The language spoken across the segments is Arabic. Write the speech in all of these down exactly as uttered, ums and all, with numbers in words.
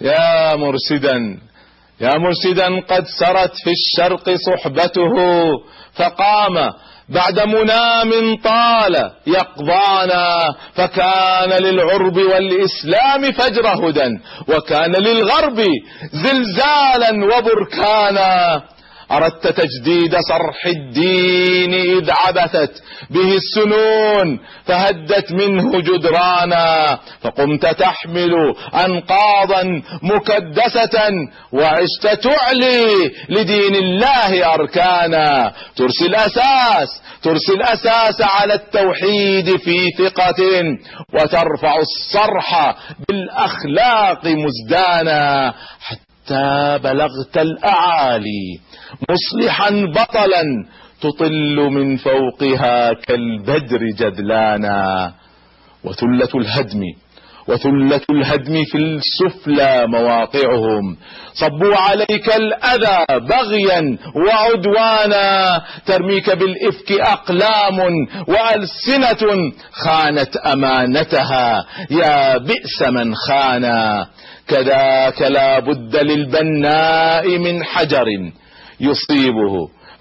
يا مرشدا يا مرشدا قد سرت في الشرق صحبته، فقام بعد منام طال يقضانا، فكان للعرب والإسلام فجر هدى، وكان للغرب زلزالا وبركانا. أردت تجديد صرح الدين إذ عبثت به السنون فهدت منه جدرانا، فقمت تحمل أنقاضا مكدسة وعشت تعلي لدين الله أركانا. ترسي الأساس ترسي الأساس على التوحيد في ثقة، وترفع الصرح بالأخلاق مزدانا، حتى بلغت الأعالي مصلحا بطلا تطل من فوقها كالبدر جذلانا. وثلة الهدم وثلة الهدم في السفلى مواقعهم، صبوا عليك الأذى بغيا وعدوانا، ترميك بالإفك أقلام وألسنة خانت أمانتها، يا بئس من خانا. كذاك لا بد للبناء من حجر يصيبه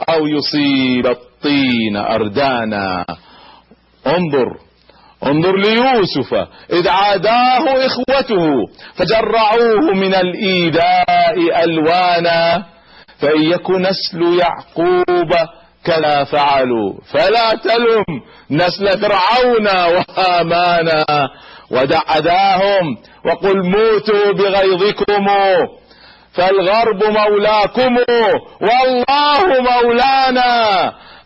أو يصيب الطين أردانا. انظر انظر ليوسف إذ عاداه إخوته فجرعوه من الإيذاء ألوانا، فإن يك نسل يعقوب كلا فعلوا فلا تلم نسل فرعون وهامانا. ودع أذاهم وقل موتوا بغيظكم، فالغرب مولاكم والله مولانا.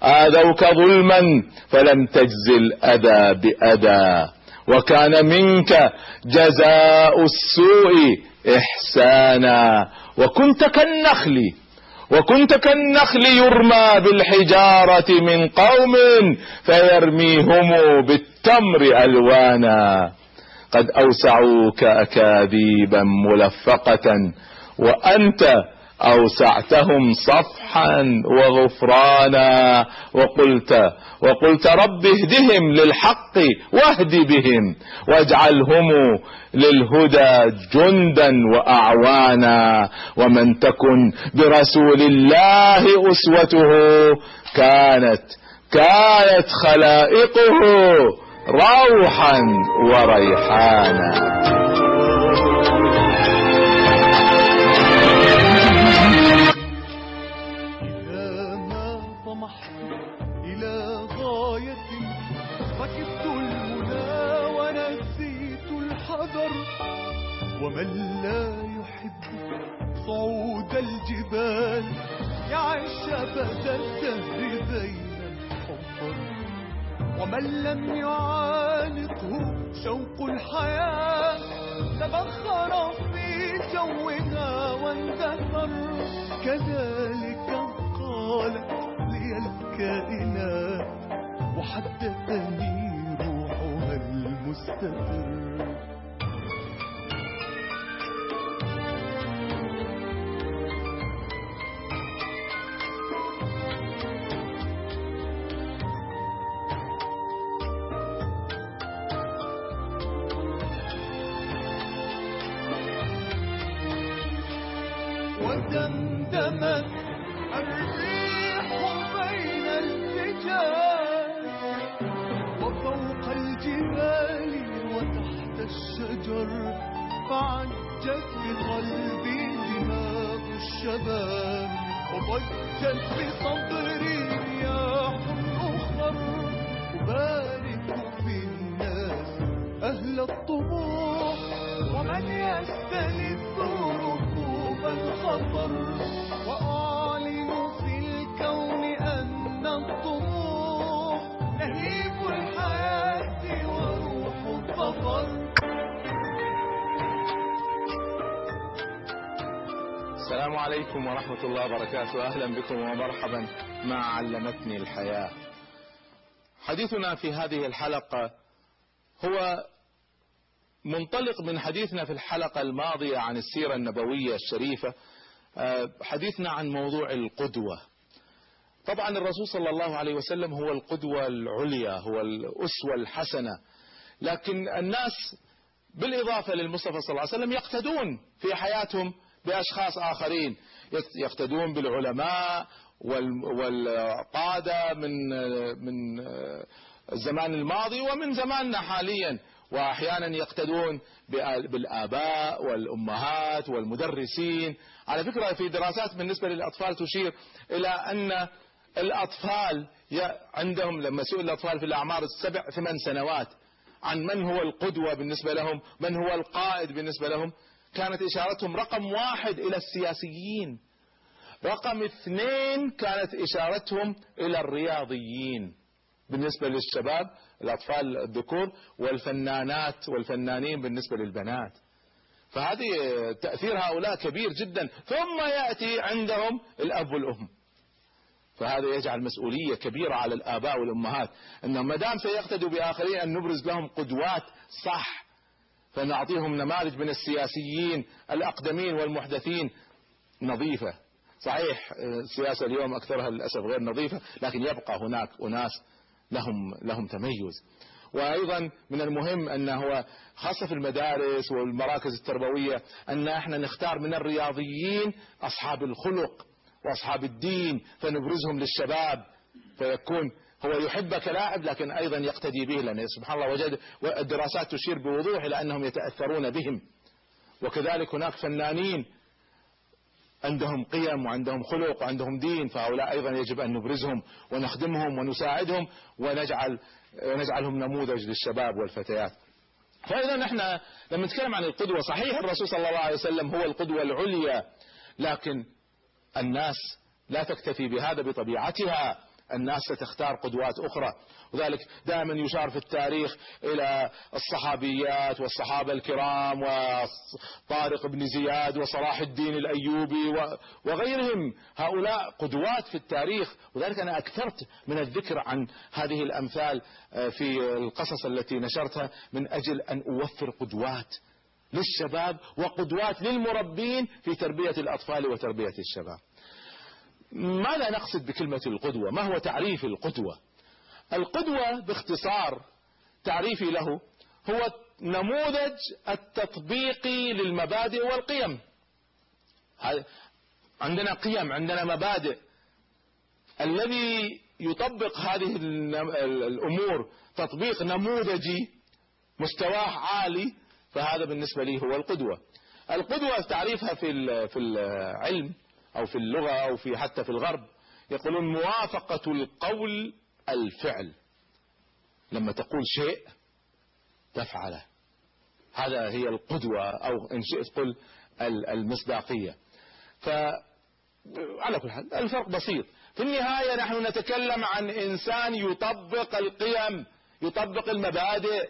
آذوك ظلما فلم تجز الأذى بأذى، وكان منك جزاء السوء إحسانا. وكنت كالنخل وكنت كالنخل يرمى بالحجارة من قوم فيرميهم بالتمر ألوانا. قد أوسعوك أكاذيبا ملفقة، وأنت أوسعتهم صفحا وغفرانا، وقلت وقلت رب اهدهم للحق واهد بهم، واجعلهم للهدى جندا وأعوانا. ومن تكن برسول الله أسوته كانت كانت خلائقه روحا وريحانا. ومن لا يحب صعود الجبال يعيش أبد الدهر بين الحفر، ومن لم يعانقه شوق الحياة تبخر في جوها واندثر. كذلك قالت لي الكائنات وحدثني روحها المستدر. ودمدمت الريح بين الفجاج وفوق الجبال وتحت الشجر، فعجت بقلبي دماغ الشباب وضجت بصدري رياح أخر. أبارك في الناس أهل الطموح ومن يستلذ الخطر، وأعلن في الكون أن الطموح نهيب الحياة وروح الظفر. السلام عليكم ورحمة الله وبركاته، أهلا بكم ومرحبا مع علمتني الحياة. حديثنا في هذه الحلقة هو منطلق من حديثنا في الحلقة الماضية عن السيرة النبوية الشريفة، حديثنا عن موضوع القدوة. طبعا الرسول صلى الله عليه وسلم هو القدوة العليا، هو الأسوة الحسنة، لكن الناس بالإضافة للمصطفى صلى الله عليه وسلم يقتدون في حياتهم بأشخاص آخرين، يقتدون بالعلماء والقادة من من الزمان الماضي ومن زماننا حاليا، وأحيانا يقتدون بالآباء والأمهات والمدرسين. على فكرة في دراسات بالنسبة للأطفال تشير إلى أن الأطفال عندهم لما سئل الأطفال في الأعمار السبع ثمان سنوات عن من هو القدوة بالنسبة لهم، من هو القائد بالنسبة لهم، كانت إشارتهم رقم واحد إلى السياسيين، رقم اثنين كانت إشارتهم إلى الرياضيين بالنسبة للشباب الأطفال الذكور، والفنانات والفنانين بالنسبة للبنات. فهذه تأثير هؤلاء كبير جدا، ثم يأتي عندهم الأب والأم، فهذا يجعل مسؤولية كبيرة على الآباء والأمهات أنهم ما دام سيقتدوا بآخرين أن نبرز لهم قدوات صح، فنعطيهم نماذج من السياسيين الأقدمين والمحدثين نظيفة. صحيح السياسة اليوم أكثرها للأسف غير نظيفة، لكن يبقى هناك أناس لهم لهم تميز. وأيضا من المهم أن هو خاصة في المدارس والمراكز التربوية أن احنا نختار من الرياضيين أصحاب الخلق وأصحاب الدين، فنبرزهم للشباب، فيكون هو يحب كلاعب لكن أيضا يقتدي به، لأن سبحان الله وجد الدراسات تشير بوضوح إلى أنهم يتأثرون بهم. وكذلك هناك فنانين عندهم قيم وعندهم خلق وعندهم دين، فهؤلاء أيضا يجب أن نبرزهم ونخدمهم ونساعدهم ونجعل نجعلهم نموذج للشباب والفتيات. فإذا نحن لما نتكلم عن القدوة، صحيح الرسول صلى الله عليه وسلم هو القدوة العليا، لكن الناس لا تكتفي بهذا بطبيعتها، الناس ستختار قدوات أخرى. وذلك دائما يشار في التاريخ إلى الصحابيات والصحابة الكرام وطارق بن زياد وصلاح الدين الأيوبي وغيرهم، هؤلاء قدوات في التاريخ. وذلك أنا أكثرت من الذكر عن هذه الأمثال في القصص التي نشرتها من أجل أن أوفر قدوات للشباب وقدوات للمربين في تربية الأطفال وتربية الشباب. ماذا نقصد بكلمة القدوة؟ ما هو تعريف القدوة؟ القدوة باختصار تعريفي له هو نموذج التطبيقي للمبادئ والقيم. عندنا قيم، عندنا مبادئ، الذي يطبق هذه الأمور تطبيق نموذجي مستواه عالي، فهذا بالنسبة لي هو القدوة. القدوة تعريفها في في العلم أو في اللغة أو في حتى في الغرب يقولون موافقة القول الفعل، لما تقول شيء تفعله، هذا هي القدوة، أو إن شئت قل المصداقية. فعلى كل حال الفرق بسيط، في النهاية نحن نتكلم عن إنسان يطبق القيم، يطبق المبادئ،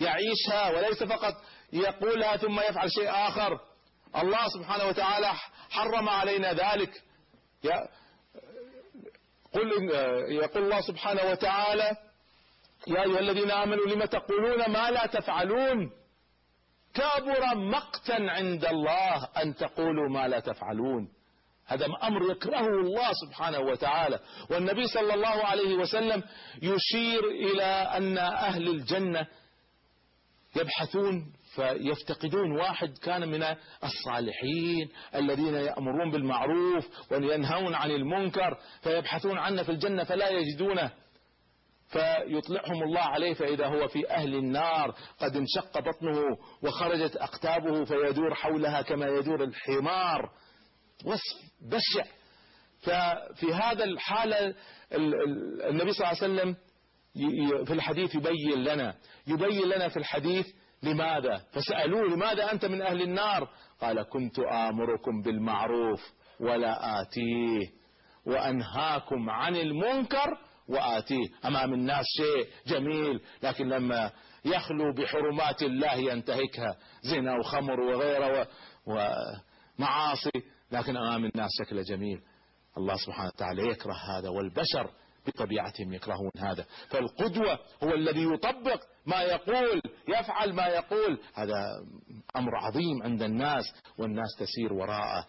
يعيشها، وليس فقط يقولها ثم يفعل شيء آخر. الله سبحانه وتعالى حرم علينا ذلك، يقول, يقول الله سبحانه وتعالى: يا أيها الذين آمنوا لم تقولون ما لا تفعلون كبر مقتا عند الله أن تقولوا ما لا تفعلون. هذا أمر يكرهه الله سبحانه وتعالى، والنبي صلى الله عليه وسلم يشير إلى أن أهل الجنة يبحثون فيفتقدون واحد كان من الصالحين الذين يأمرون بالمعروف وينهون عن المنكر، فيبحثون عنه في الجنة فلا يجدونه، فيطلعهم الله عليه، فإذا هو في أهل النار قد انشق بطنه وخرجت أقتابه فيدور حولها كما يدور الحمار، وصف بشع. ففي هذا الحالة النبي صلى الله عليه وسلم في الحديث يبين لنا يبين لنا في الحديث لماذا، فسألوه: لماذا أنت من أهل النار؟ قال: كنت آمركم بالمعروف ولا آتيه، وأنهاكم عن المنكر وآتيه. أمام الناس شيء جميل، لكن لما يخلو بحرمات الله ينتهكها، زنا وخمر وغيره ومعاصي، لكن أمام الناس شكله جميل. الله سبحانه وتعالى يكره هذا، والبشر بطبيعتهم يكرهون هذا. فالقدوة هو الذي يطبق ما يقول، يفعل ما يقول، هذا أمر عظيم عند الناس، والناس تسير وراءه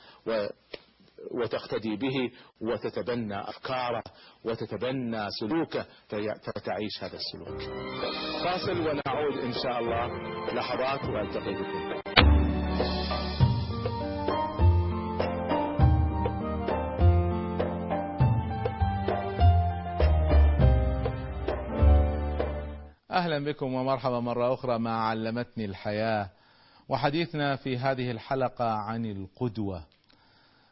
وتقتدي به وتتبنى أفكاره وتتبنى سلوكه فتعيش هذا السلوك. فاصل ونعود إن شاء الله لحظات وألتقي بكم. أهلا بكم ومرحبا مرة أخرى مع علمتني الحياة، وحديثنا في هذه الحلقة عن القدوة.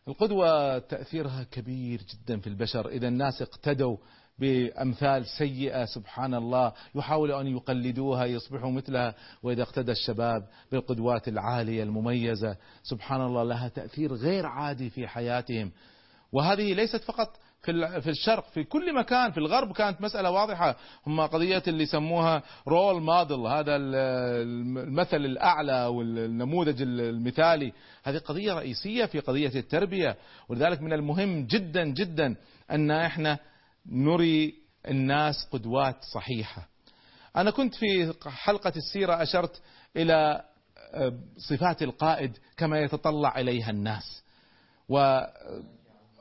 القدوة تأثيرها كبير جدا في البشر. إذا الناس اقتدوا بأمثال سيئة سبحان الله يحاولوا أن يقلدوها يصبحوا مثلها، وإذا اقتدى الشباب بالقدوات العالية المميزة سبحان الله لها تأثير غير عادي في حياتهم. وهذه ليست فقط في الشرق، في كل مكان. في الغرب كانت مسألة واضحة، هم قضية اللي يسموها رول موديل، هذا المثل الأعلى والنموذج المثالي. هذه قضية رئيسية في قضية التربية، ولذلك من المهم جدا جدا أن احنا نري الناس قدوات صحيحة. أنا كنت في حلقة السيرة أشرت إلى صفات القائد كما يتطلع إليها الناس، و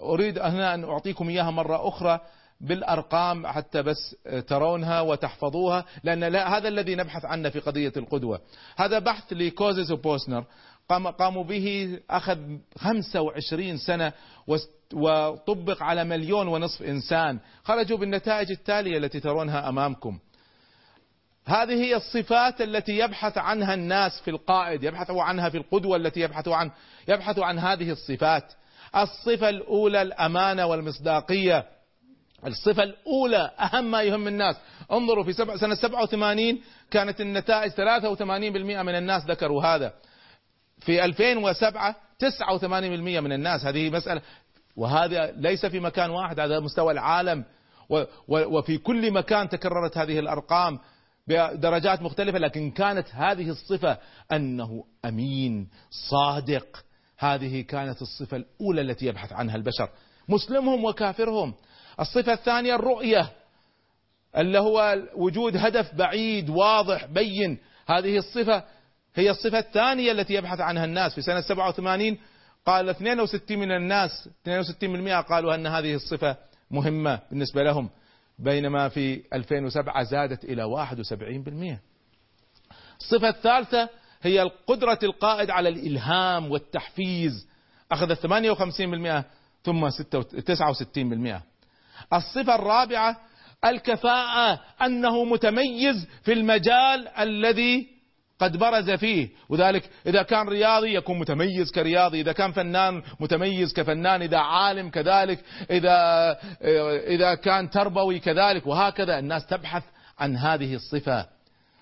أريد هنا أن أعطيكم إياها مرة أخرى بالأرقام حتى بس ترونها وتحفظوها، لأن هذا الذي نبحث عنه في قضية القدوة. هذا بحث لكوزيز وبوسنر قاموا به، أخذ خمسة وعشرين سنة وطبق على مليون ونصف إنسان، خرجوا بالنتائج التالية التي ترونها أمامكم. هذه هي الصفات التي يبحث عنها الناس في القائد، يبحثوا عنها في القدوة التي يبحثوا عنها، يبحثوا عن هذه الصفات. الصفة الأولى الأمانة والمصداقية، الصفة الأولى أهم ما يهم الناس. انظروا في سنة سبعة وثمانين كانت النتائج ثلاثة وثمانين بالمئة من الناس ذكروا هذا، في ألفين وسبعة تسعة وثمانين بالمئة من الناس. هذه مسألة، وهذا ليس في مكان واحد، هذا مستوى العالم، وفي كل مكان تكررت هذه الأرقام بدرجات مختلفة، لكن كانت هذه الصفة أنه أمين صادق، هذه كانت الصفة الأولى التي يبحث عنها البشر مسلمهم وكافرهم. الصفة الثانية الرؤية، اللي هو وجود هدف بعيد واضح بين، هذه الصفة هي الصفة الثانية التي يبحث عنها الناس. في سنة سبعة وثمانين قال اثنين وستين من الناس، اثنين وستين بالمئة قالوا أن هذه الصفة مهمة بالنسبة لهم، بينما في ألفين وسبعة زادت إلى واحد وسبعين بالمئة. الصفة الثالثة هي القدرة القائد على الإلهام والتحفيز، أخذ ثمانية وخمسين بالمئة ثم تسعة وستين بالمئة. الصفة الرابعة الكفاءة، أنه متميز في المجال الذي قد برز فيه، وذلك إذا كان رياضي يكون متميز كرياضي، إذا كان فنان متميز كفنان، إذا عالم كذلك، إذا إذا كان تربوي كذلك، وهكذا الناس تبحث عن هذه الصفة.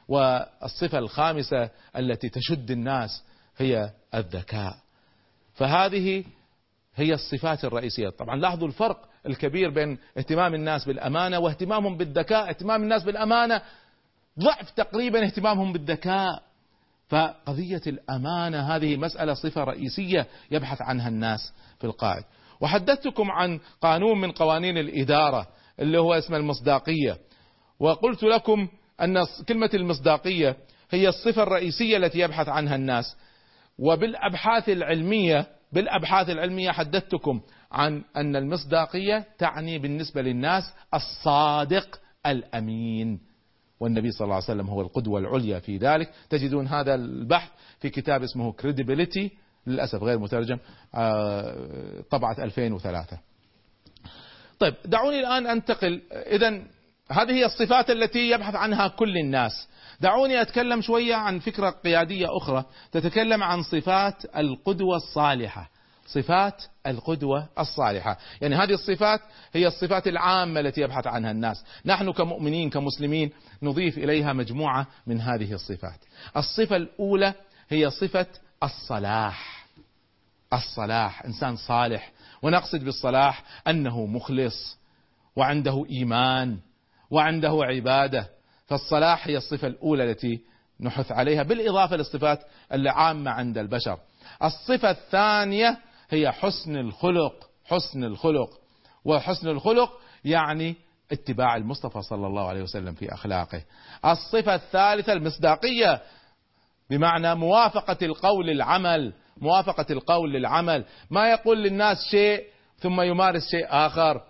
والصفة الخامسة التي تشد الناس هي الذكاء. فهذه هي الصفات الرئيسية. طبعا لاحظوا الفرق الكبير بين اهتمام الناس بالأمانة واهتمامهم بالذكاء. اهتمام الناس بالأمانة ضعف تقريبا اهتمامهم بالذكاء. فقضية الأمانة هذه مسألة صفة رئيسية يبحث عنها الناس في القائد. وحدثتكم عن قانون من قوانين الإدارة اللي هو اسمه المصداقية، وقلت لكم أن كلمة المصداقية هي الصفة الرئيسية التي يبحث عنها الناس. وبالأبحاث العلمية بالأبحاث العلمية حدثتكم عن أن المصداقية تعني بالنسبة للناس الصادق الأمين، والنبي صلى الله عليه وسلم هو القدوة العليا في ذلك. تجدون هذا البحث في كتاب اسمه credibility، للأسف غير مترجم، طبعة ألفين وثلاثة. طيب دعوني الآن أنتقل، إذن هذه هي الصفات التي يبحث عنها كل الناس. دعوني أتكلم شوية عن فكرة قيادية أخرى تتكلم عن صفات القدوة الصالحة. صفات القدوة الصالحة، يعني هذه الصفات هي الصفات العامة التي يبحث عنها الناس. نحن كمؤمنين كمسلمين نضيف إليها مجموعة من هذه الصفات. الصفة الأولى هي صفة الصلاح. الصلاح، إنسان صالح، ونقصد بالصلاح أنه مخلص وعنده إيمان وعنده عبادة. فالصلاح هي الصفة الأولى التي نحث عليها، بالإضافة للصفات العامة عند البشر. الصفة الثانية هي حسن الخلق. حسن الخلق، وحسن الخلق يعني اتباع المصطفى صلى الله عليه وسلم في أخلاقه. الصفة الثالثة المصداقية، بمعنى موافقة القول العمل، موافقة القول للعمل، ما يقول للناس شيء ثم يمارس شيء آخر.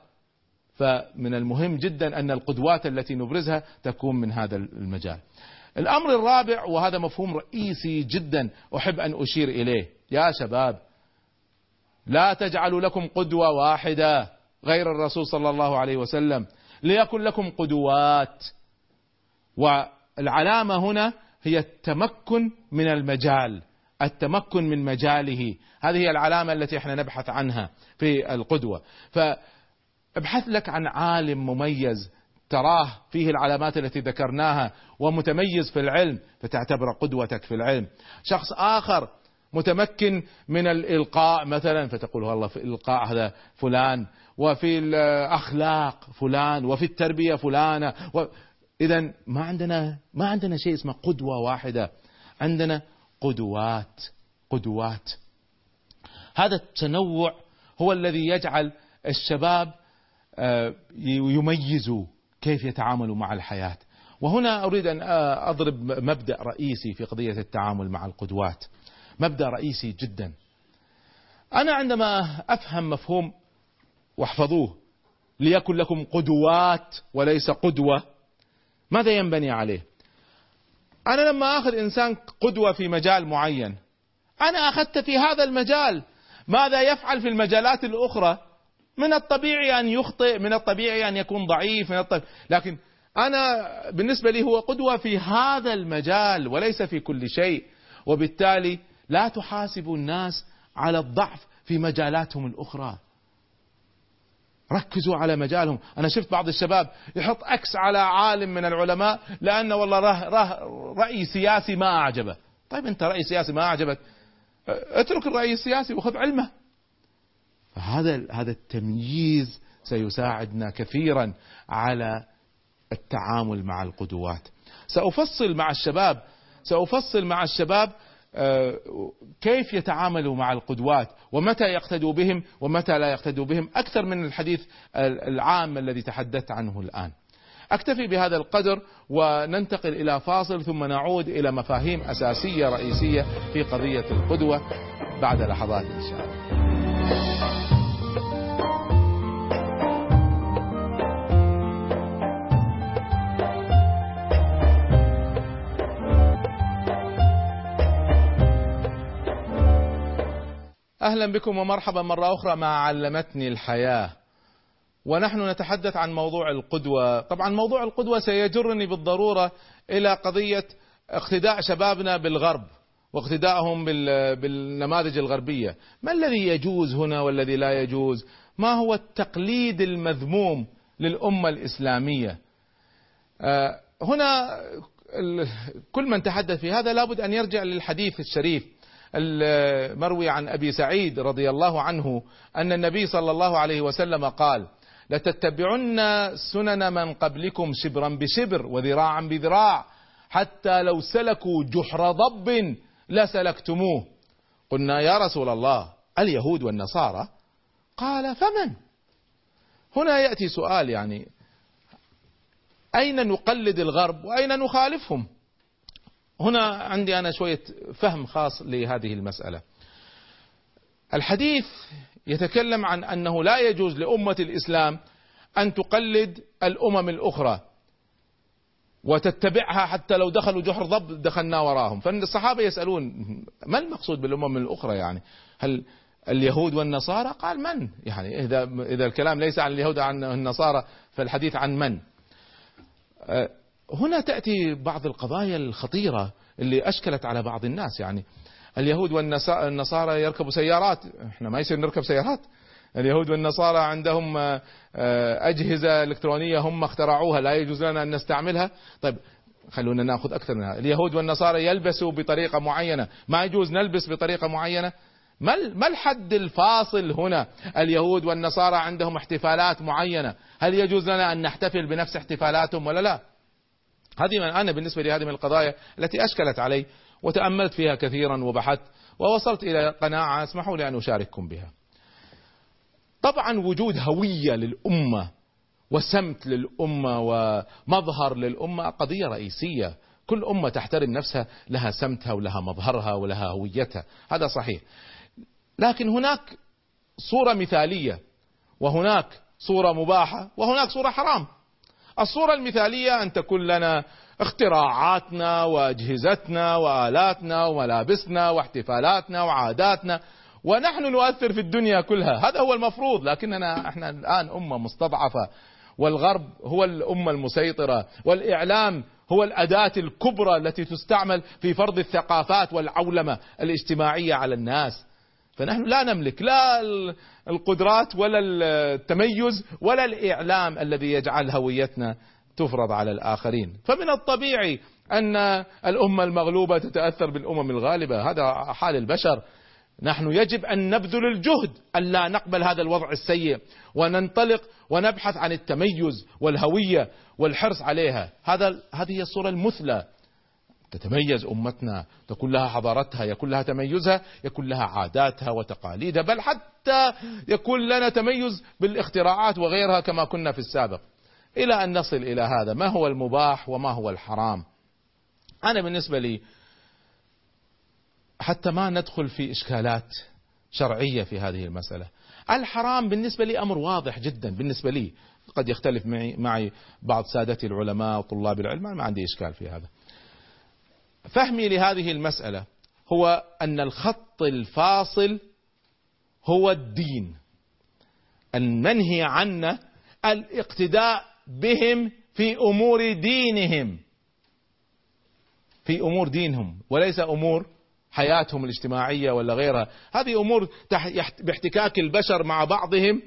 فمن المهم جدا أن القدوات التي نبرزها تكون من هذا المجال. الأمر الرابع، وهذا مفهوم رئيسي جدا أحب أن أشير إليه، يا شباب لا تجعلوا لكم قدوة واحدة غير الرسول صلى الله عليه وسلم، ليكن لكم قدوات. والعلامة هنا هي التمكن من المجال، التمكن من مجاله، هذه هي العلامة التي احنا نبحث عنها في القدوة. فابحث لك عن عالم مميز تراه فيه العلامات التي ذكرناها ومتميز في العلم فتعتبر قدوتك في العلم. شخص آخر متمكن من الإلقاء مثلا فتقول والله في الإلقاء هذا فلان، وفي الأخلاق فلان، وفي التربية فلانة. إذن ما عندنا ما عندنا شيء اسمه قدوة واحدة، عندنا قدوات قدوات. هذا التنوع هو الذي يجعل الشباب يميزوا كيف يتعاملوا مع الحياة. وهنا أريد أن أضرب مبدأ رئيسي في قضية التعامل مع القدوات، مبدأ رئيسي جدا. أنا عندما أفهم مفهوم، واحفظوه، ليكن لكم قدوات وليس قدوة، ماذا ينبني عليه؟ أنا لما أخذ إنسان قدوة في مجال معين، أنا أخذت في هذا المجال، ماذا يفعل في المجالات الأخرى؟ من الطبيعي أن يخطئ، من الطبيعي أن يكون ضعيف، من الطبيعي. لكن أنا بالنسبة لي هو قدوة في هذا المجال وليس في كل شيء. وبالتالي لا تحاسبوا الناس على الضعف في مجالاتهم الأخرى، ركزوا على مجالهم. أنا شفت بعض الشباب يحط أكس على عالم من العلماء لأنه والله ره ره رأي سياسي ما أعجبه. طيب أنت رأي سياسي ما أعجبك، اترك الرأي السياسي وخذ علمه. فهذا هذا التمييز سيساعدنا كثيرا على التعامل مع القدوات. سأفصل مع الشباب سأفصل مع الشباب كيف يتعاملوا مع القدوات، ومتى يقتدوا بهم ومتى لا يقتدوا بهم، أكثر من الحديث العام الذي تحدثت عنه الآن. أكتفي بهذا القدر وننتقل إلى فاصل، ثم نعود إلى مفاهيم أساسية رئيسية في قضية القدوة بعد لحظات إن شاء الله. أهلا بكم ومرحبا مرة أخرى مع علمتني الحياة، ونحن نتحدث عن موضوع القدوة. طبعا موضوع القدوة سيجرني بالضرورة إلى قضية اقتداء شبابنا بالغرب واقتداءهم بالنماذج الغربية. ما الذي يجوز هنا والذي لا يجوز؟ ما هو التقليد المذموم للأمة الإسلامية؟ هنا كل من تحدث في هذا لابد أن يرجع للحديث الشريف المروي عن أبي سعيد رضي الله عنه أن النبي صلى الله عليه وسلم قال: لتتبعن سنن من قبلكم شبرا بشبر وذراعا بذراع حتى لو سلكوا جحر ضب لسلكتموه. قلنا يا رسول الله اليهود والنصارى؟ قال فمن؟ هنا يأتي سؤال، يعني أين نقلد الغرب وأين نخالفهم؟ هنا عندي أنا شوية فهم خاص لهذه المسألة. الحديث يتكلم عن أنه لا يجوز لأمة الإسلام أن تقلد الأمم الأخرى وتتبعها، حتى لو دخلوا جحر ضب دخلنا وراهم. فالصحابة يسألون ما المقصود بالأمم الأخرى، يعني هل اليهود والنصارى؟ قال من، يعني إذا إذا الكلام ليس عن اليهود عن النصارى فالحديث عن من. هنا تأتي بعض القضايا الخطيرة اللي أشكلت على بعض الناس، يعني اليهود والنصارى يركبوا سيارات، احنا ما يصير نركب سيارات. اليهود والنصارى عندهم أجهزة إلكترونية هم اخترعوها، لا يجوز لنا أن نستعملها. طيب خلونا نأخذ أكثر منها. اليهود والنصارى يلبسوا بطريقة معينة، ما يجوز نلبس بطريقة معينة. ما الحد الفاصل هنا؟ اليهود والنصارى عندهم احتفالات معينة، هل يجوز لنا أن نحتفل بنفس احتفالاتهم ولا لا؟ هذه أنا بالنسبة لي هذه من القضايا التي أشكلت علي وتأملت فيها كثيرا وبحثت، ووصلت إلى قناعة اسمحوا لي أن أشارككم بها. طبعا وجود هوية للأمة وسمت للأمة ومظهر للأمة قضية رئيسية، كل أمة تحترم نفسها، لها سمتها ولها مظهرها ولها هويتها، هذا صحيح. لكن هناك صورة مثالية وهناك صورة مباحة وهناك صورة حرام. الصورة المثالية أن تكون لنا اختراعاتنا وأجهزتنا وآلاتنا وملابسنا واحتفالاتنا وعاداتنا، ونحن نؤثر في الدنيا كلها، هذا هو المفروض. لكننا احنا الآن أمة مستضعفة، والغرب هو الأمة المسيطرة، والإعلام هو الأداة الكبرى التي تستعمل في فرض الثقافات والعولمة الاجتماعية على الناس. فنحن لا نملك لا القدرات ولا التميز ولا الإعلام الذي يجعل هويتنا تفرض على الآخرين. فمن الطبيعي أن الأمة المغلوبة تتأثر بالأمم الغالبة، هذا حال البشر. نحن يجب أن نبذل الجهد ألا نقبل هذا الوضع السيء، وننطلق ونبحث عن التميز والهوية والحرص عليها. هذا هذه الصورة المثلى، تتميز أمتنا، تكون لها حضارتها، يكون لها تميزها، يكون لها عاداتها وتقاليدها، بل حتى يكون لنا تميز بالاختراعات وغيرها كما كنا في السابق، إلى أن نصل إلى هذا. ما هو المباح وما هو الحرام؟ أنا بالنسبة لي، حتى ما ندخل في إشكالات شرعية في هذه المسألة، الحرام بالنسبة لي أمر واضح جدا بالنسبة لي. قد يختلف معي, معي بعض سادتي العلماء وطلاب العلم، ما عندي إشكال في هذا. فهمي لهذه المسألة هو أن الخط الفاصل هو الدين، المنهي عنه الاقتداء بهم في أمور دينهم، في أمور دينهم، وليس أمور حياتهم الاجتماعية ولا غيرها. هذه أمور باحتكاك البشر مع بعضهم.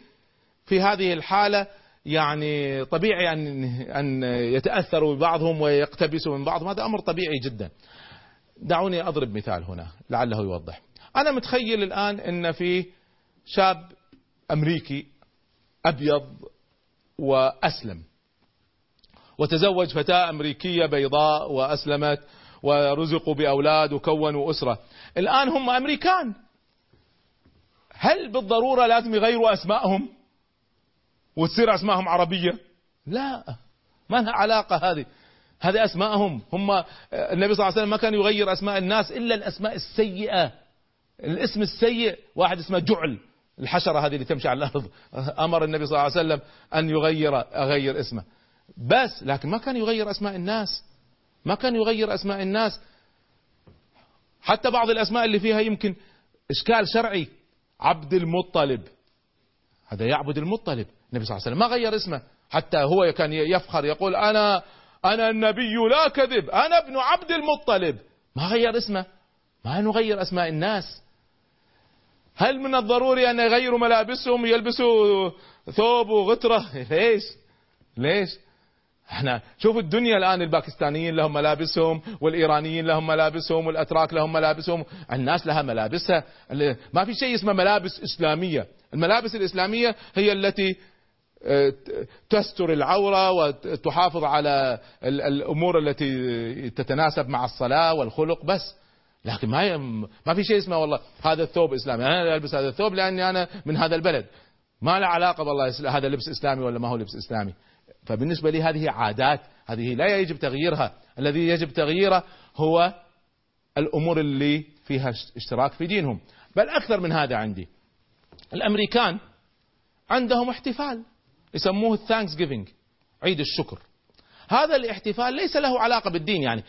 في هذه الحالة يعني طبيعي أن أن يتأثروا ببعضهم ويقتبسوا من بعضهم، هذا أمر طبيعي جدا. دعوني أضرب مثال هنا لعله يوضح. أنا متخيل الآن أن في شاب أمريكي أبيض وأسلم، وتزوج فتاة أمريكية بيضاء وأسلمت، ورزقوا بأولاد وكونوا أسرة. الآن هم أمريكان، هل بالضرورة لازم يغيروا أسمائهم وتصير أسمائهم عربية؟ لا، ما لها علاقة هذه، هذه أسمائهم هم. النبي صلى الله عليه وسلم ما كان يغير أسماء الناس إلا الأسماء السيئة، الاسم السيء. واحد اسمه جعل، الحشرة هذه اللي تمشي على الأرض، أمر النبي صلى الله عليه وسلم أن يغير أغير اسمه بس، لكن ما كان يغير أسماء الناس، ما كان يغير أسماء الناس. حتى بعض الأسماء اللي فيها يمكن إشكال شرعي، عبد المطلب، هذا يعبد المطلب، النبي صلى الله عليه وسلم ما غير اسمه، حتى هو كان يفخر يقول أنا أنا النبي لا كذب، أنا ابن عبد المطلب، ما غير اسمه. ما نغير أسماء الناس. هل من الضروري أن يغيروا ملابسهم ويلبسوا ثوب وغترة؟ ليش ليش احنا شوفوا الدنيا الآن، الباكستانيين لهم ملابسهم، والإيرانيين لهم ملابسهم، والأتراك لهم ملابسهم، الناس لها ملابسها. ما في شيء اسمه ملابس إسلامية. الملابس الإسلامية هي التي تستر العورة وتحافظ على الأمور التي تتناسب مع الصلاة والخلق بس، لكن ما ما في شيء اسمه والله هذا الثوب إسلامي، أنا ألبس هذا الثوب لأني أنا من هذا البلد، ما له علاقة والله هذا لبس إسلامي ولا ما هو لبس إسلامي. فبالنسبة لي هذه عادات، هذه لا يجب تغييرها. الذي يجب تغييره هو الأمور اللي فيها اشتراك في دينهم. بل أكثر من هذا، عندي الأمريكان عندهم احتفال يسموه الثانكس جيفينج، عيد الشكر. هذا الاحتفال ليس له علاقة بالدين، يعني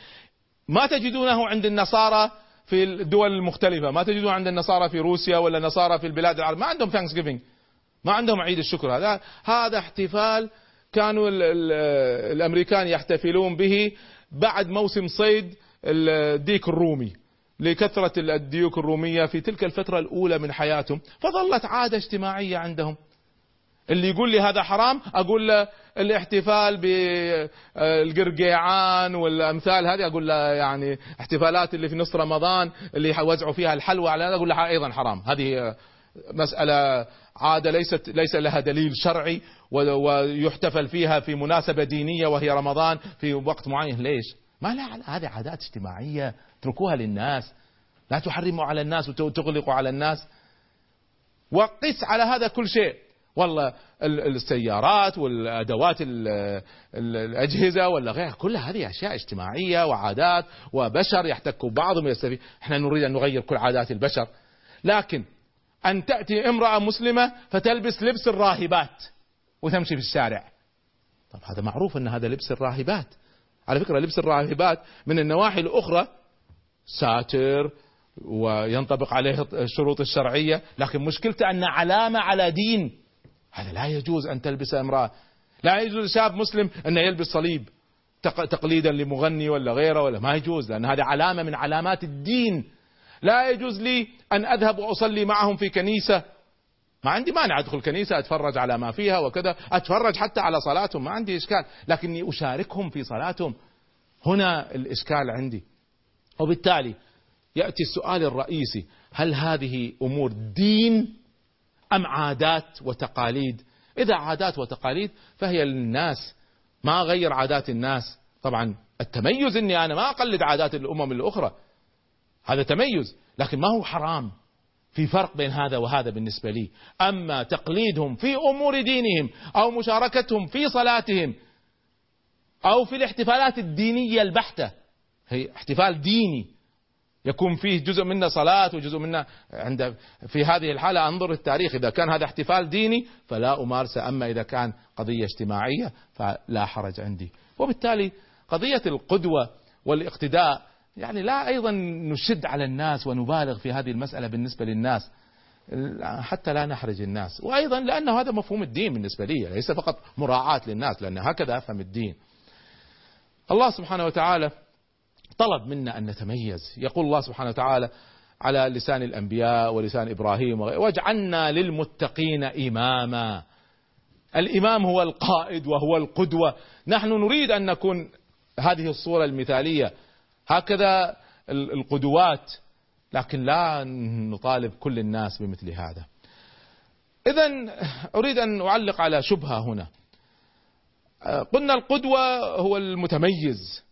ما تجدونه عند النصارى في الدول المختلفة، ما تجدونه عند النصارى في روسيا ولا النصارى في البلاد العربية، ما عندهم ثانكس جيفينج، ما عندهم عيد الشكر. هذا هذا احتفال كانوا ال ال الأمريكان يحتفلون به بعد موسم صيد الديك الرومي، لكثرة الديوك الرومية في تلك الفترة الأولى من حياتهم، فظلت عادة اجتماعية عندهم. اللي يقول لي هذا حرام أقول له الاحتفال بالقرقيعان والأمثال هذه، أقول له يعني احتفالات اللي في نص رمضان اللي يوزعوا فيها الحلوى على، أقول لها أيضا حرام، هذه مسألة عادة ليست ليس لها دليل شرعي، ويحتفل فيها في مناسبة دينية وهي رمضان في وقت معين. ليش؟ ما لا، هذه عادات اجتماعية، اتركوها للناس، لا تحرموا على الناس وتغلقوا على الناس. وقس على هذا كل شيء، والله السيارات والأدوات الأجهزة ولا غيرها، كل هذه أشياء اجتماعية وعادات وبشر يحتك بعضهم يستفيد. احنا نريد أن نغير كل عادات البشر، لكن أن تأتي امرأة مسلمة فتلبس لبس الراهبات وتمشي في الشارع، طب هذا معروف أن هذا لبس الراهبات. على فكرة لبس الراهبات من النواحي الأخرى ساتر وينطبق عليه الشروط الشرعية، لكن مشكلته أن علامة على دين، هذا لا يجوز أن تلبس امرأة. لا يجوز لشاب مسلم أن يلبس صليب تقليدا لمغني ولا غيره، ولا ما يجوز، لأن هذا علامة من علامات الدين. لا يجوز لي أن أذهب وأصلي معهم في كنيسة، ما عندي مانع أدخل كنيسة أتفرج على ما فيها وكذا، أتفرج حتى على صلاتهم ما عندي إشكال، لكني أشاركهم في صلاتهم، هنا الإشكال عندي. وبالتالي يأتي السؤال الرئيسي، هل هذه أمور دين أم عادات وتقاليد؟ إذا عادات وتقاليد فهي للناس، ما غير عادات الناس. طبعا التميز أني أنا ما أقلد عادات الأمم الأخرى، هذا تميز، لكن ما هو حرام، في فرق بين هذا وهذا بالنسبة لي. أما تقليدهم في أمور دينهم أو مشاركتهم في صلاتهم أو في الاحتفالات الدينية البحتة، هي احتفال ديني يكون فيه جزء منه صلاة وجزء منه، عند في هذه الحالة أنظر التاريخ، إذا كان هذا احتفال ديني فلا أمارسه، أما إذا كان قضية اجتماعية فلا حرج عندي. وبالتالي قضية القدوة والاقتداء يعني لا أيضا نشد على الناس ونبالغ في هذه المسألة بالنسبة للناس حتى لا نحرج الناس، وأيضا لأنه هذا مفهوم الدين بالنسبة لي، ليس فقط مراعاة للناس، لأن هكذا أفهم الدين. الله سبحانه وتعالى طلب منا أن نتميز، يقول الله سبحانه وتعالى على لسان الأنبياء ولسان إبراهيم واجعلنا للمتقين إماما. الإمام هو القائد وهو القدوة، نحن نريد أن نكون هذه الصورة المثالية، هكذا القدوات، لكن لا نطالب كل الناس بمثل هذا. إذن أريد أن أعلق على شبهة هنا، قلنا القدوة هو المتميز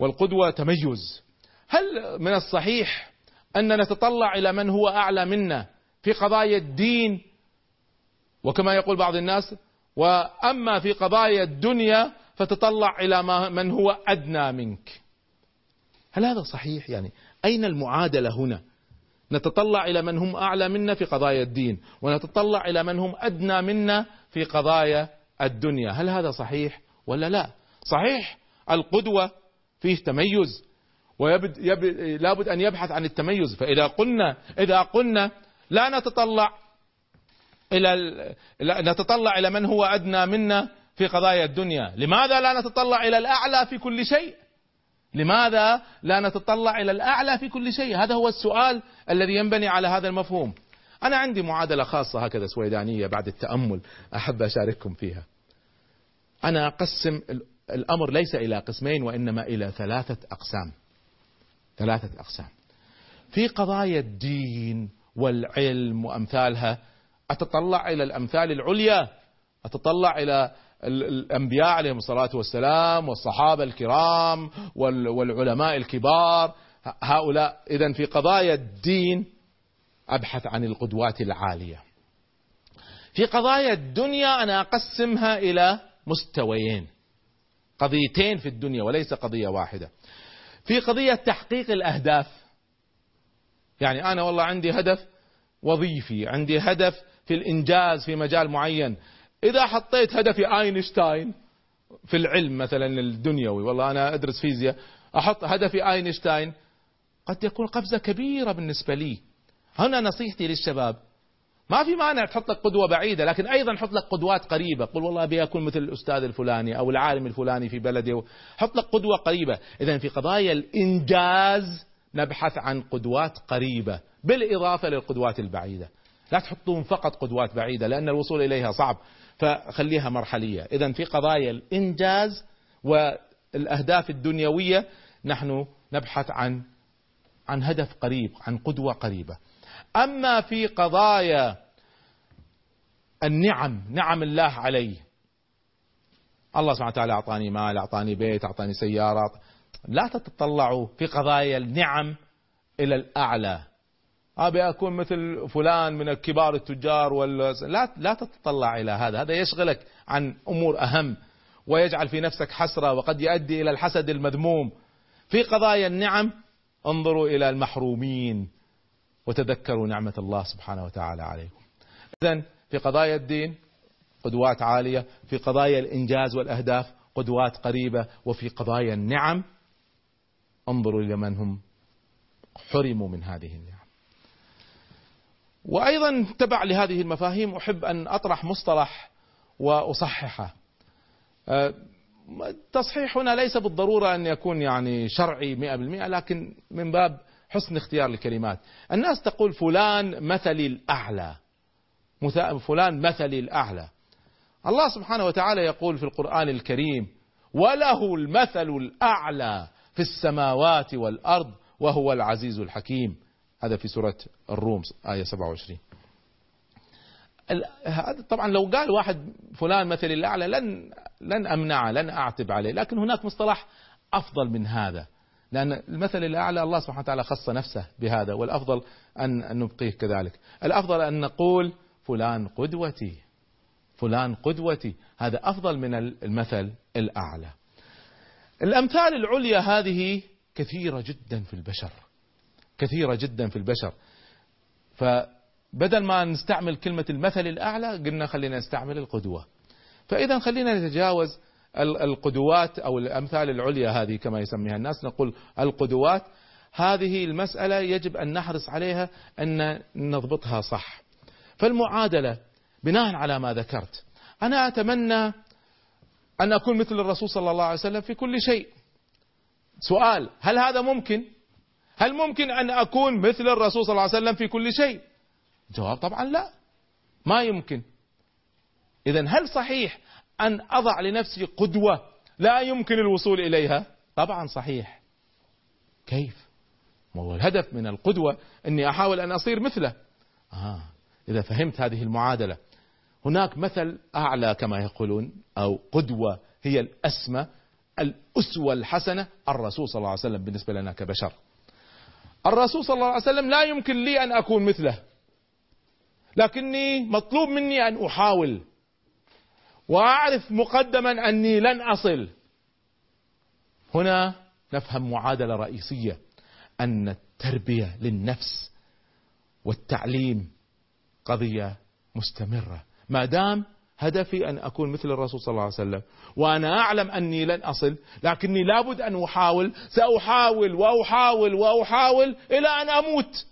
والقدوة تميز، هل من الصحيح أن نتطلع إلى من هو أعلى منا في قضايا الدين، وكما يقول بعض الناس وأما في قضايا الدنيا فتطلع إلى من هو أدنى منك؟ هل هذا صحيح؟ يعني أين المعادلة هنا؟ نتطلع إلى من هم أعلى منا في قضايا الدين ونتطلع إلى من هم أدنى منا في قضايا الدنيا، هل هذا صحيح ولا لا؟ صحيح القدوة فيه تميز، ولابد أن يبحث عن التميز. فإذا قلنا إذا قلنا لا نتطلع إلى نتطلع إلى من هو أدنى منا في قضايا الدنيا، لماذا لا نتطلع إلى الأعلى في كل شيء؟ لماذا لا نتطلع إلى الأعلى في كل شيء؟ هذا هو السؤال الذي ينبني على هذا المفهوم. أنا عندي معادلة خاصة هكذا سويدانية بعد التأمل أحب أشارككم فيها. أنا أقسم الأمر ليس إلى قسمين وإنما إلى ثلاثة أقسام ثلاثة أقسام في قضايا الدين والعلم وأمثالها أتطلع إلى الأمثال العليا، أتطلع إلى الأنبياء عليهم الصلاة والسلام والصحابة الكرام والعلماء الكبار، هؤلاء. إذن في قضايا الدين أبحث عن القدوات العالية. في قضايا الدنيا أنا أقسمها إلى مستويين، قضيتين في الدنيا وليس قضية واحدة. في قضية تحقيق الأهداف، يعني أنا والله عندي هدف وظيفي، عندي هدف في الإنجاز في مجال معين، إذا حطيت هدفي أينشتاين في العلم مثلا الدنيوي، والله أنا أدرس فيزياء، أحط هدفي أينشتاين، قد يكون قفزة كبيرة بالنسبة لي. هنا نصيحتي للشباب، ما في مانع تحط لك قدوة بعيدة، لكن أيضا حط لك قدوات قريبة، قل والله أبي أكون مثل الأستاذ الفلاني أو العالم الفلاني في بلدي، حط لك قدوة قريبة. إذن في قضايا الإنجاز نبحث عن قدوات قريبة بالإضافة للقدوات البعيدة، لا تحطون فقط قدوات بعيدة لأن الوصول إليها صعب، فخليها مرحلية. إذن في قضايا الإنجاز والأهداف الدنيوية نحن نبحث عن عن هدف قريب، عن قدوة قريبة. أما في قضايا النعم، نعم الله علي، الله سبحانه وتعالى أعطاني مال، أعطاني بيت، أعطاني سيارة، لا تتطلعوا في قضايا النعم إلى الأعلى، ابي اكون مثل فلان من كبار التجار ولا لا, لا تتطلع الى هذا. هذا يشغلك عن امور اهم ويجعل في نفسك حسرة وقد يؤدي الى الحسد المذموم. في قضايا النعم انظروا الى المحرومين وتذكروا نعمة الله سبحانه وتعالى عليكم. اذن في قضايا الدين قدوات عالية، في قضايا الانجاز والاهداف قدوات قريبة، وفي قضايا النعم انظروا الى من هم حرموا من هذه النعم. وأيضا تبع لهذه المفاهيم أحب أن أطرح مصطلح وأصححه. التصحيح هنا ليس بالضرورة أن يكون يعني شرعي مئة بالمئة، لكن من باب حسن اختيار الكلمات. الناس تقول فلان مثلي الأعلى، فلان مثلي الأعلى. الله سبحانه وتعالى يقول في القرآن الكريم وله المثل الأعلى في السماوات والأرض وهو العزيز الحكيم. هذا في سورة الروم آية سبعة وعشرين. طبعا لو قال واحد فلان مثل الأعلى لن لن أمنعه، لن أعتب عليه، لكن هناك مصطلح أفضل من هذا، لأن المثل الأعلى الله سبحانه وتعالى خص نفسه بهذا، والأفضل أن نبقيه كذلك. الأفضل أن نقول فلان قدوتي، فلان قدوتي، هذا أفضل من المثل الأعلى. الأمثال العليا هذه كثيرة جدا في البشر، كثيرة جدا في البشر. فبدل ما نستعمل كلمة المثل الأعلى قلنا خلينا نستعمل القدوة. فإذا خلينا نتجاوز القدوات أو الأمثال العليا هذه كما يسميها الناس. نقول القدوات هذه المسألة يجب أن نحرص عليها أن نضبطها صح. فالمعادلة بناء على ما ذكرت، أنا أتمنى أن أكون مثل الرسول صلى الله عليه وسلم في كل شيء. سؤال: هل هذا ممكن؟ هل ممكن أن أكون مثل الرسول صلى الله عليه وسلم في كل شيء؟ جواب: طبعا لا، ما يمكن. إذن هل صحيح أن أضع لنفسي قدوة لا يمكن الوصول إليها؟ طبعا صحيح. كيف؟ ما هو الهدف من القدوة؟ أني أحاول أن أصير مثله. آه. إذا فهمت هذه المعادلة، هناك مثل أعلى كما يقولون، أو قدوة هي الأسمى، الأسوة الحسنة، الرسول صلى الله عليه وسلم بالنسبة لنا كبشر. الرسول صلى الله عليه وسلم لا يمكن لي أن أكون مثله، لكني مطلوب مني أن أحاول، وأعرف مقدما أني لن أصل. هنا نفهم معادلة رئيسية، أن التربية للنفس والتعليم قضية مستمرة. ما دام هدفي أن أكون مثل الرسول صلى الله عليه وسلم، وأنا أعلم أني لن أصل، لكني لابد أن أحاول، سأحاول وأحاول وأحاول إلى أن أموت.